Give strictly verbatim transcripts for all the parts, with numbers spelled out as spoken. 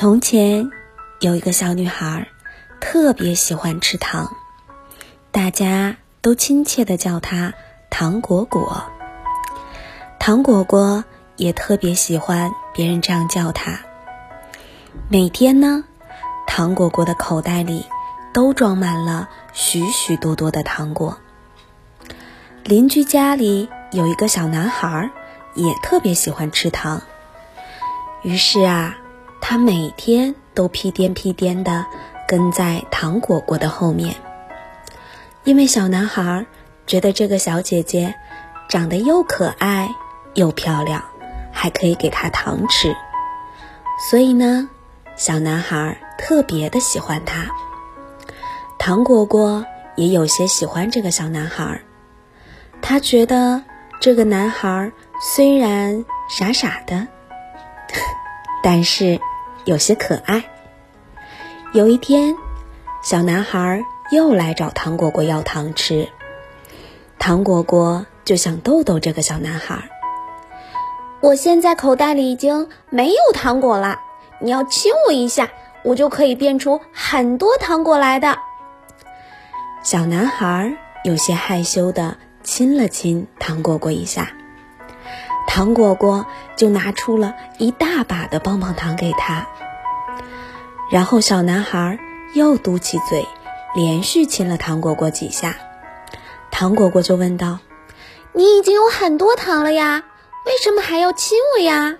从前有一个小女孩，特别喜欢吃糖，大家都亲切地叫她糖果果。糖果果也特别喜欢别人这样叫她。每天呢，糖果果的口袋里都装满了许许多多的糖果。邻居家里有一个小男孩，也特别喜欢吃糖。于是啊，他每天都屁颠屁颠地跟在糖果果的后面，因为小男孩觉得这个小姐姐长得又可爱又漂亮，还可以给她糖吃，所以呢，小男孩特别的喜欢她。糖果果也有些喜欢这个小男孩，他觉得这个男孩虽然傻傻的，但是有些可爱。有一天，小男孩又来找糖果果要糖吃，糖果果就想逗逗这个小男孩：我现在口袋里已经没有糖果了，你要亲我一下，我就可以变出很多糖果来的。小男孩有些害羞地亲了亲糖果果一下，糖果果就拿出了一大把的棒棒糖给他。然后小男孩又嘟起嘴，连续亲了糖果果几下。糖果果就问道：你已经有很多糖了呀，为什么还要亲我呀？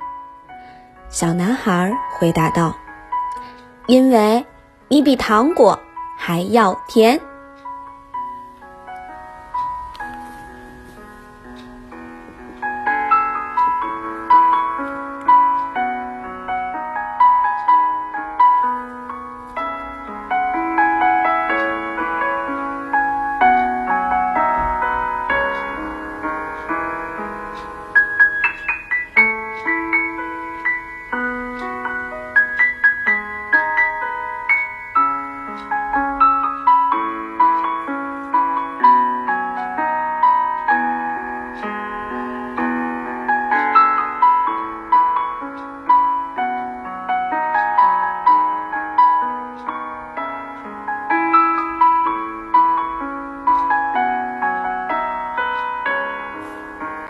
小男孩回答道：因为你比糖果还要甜。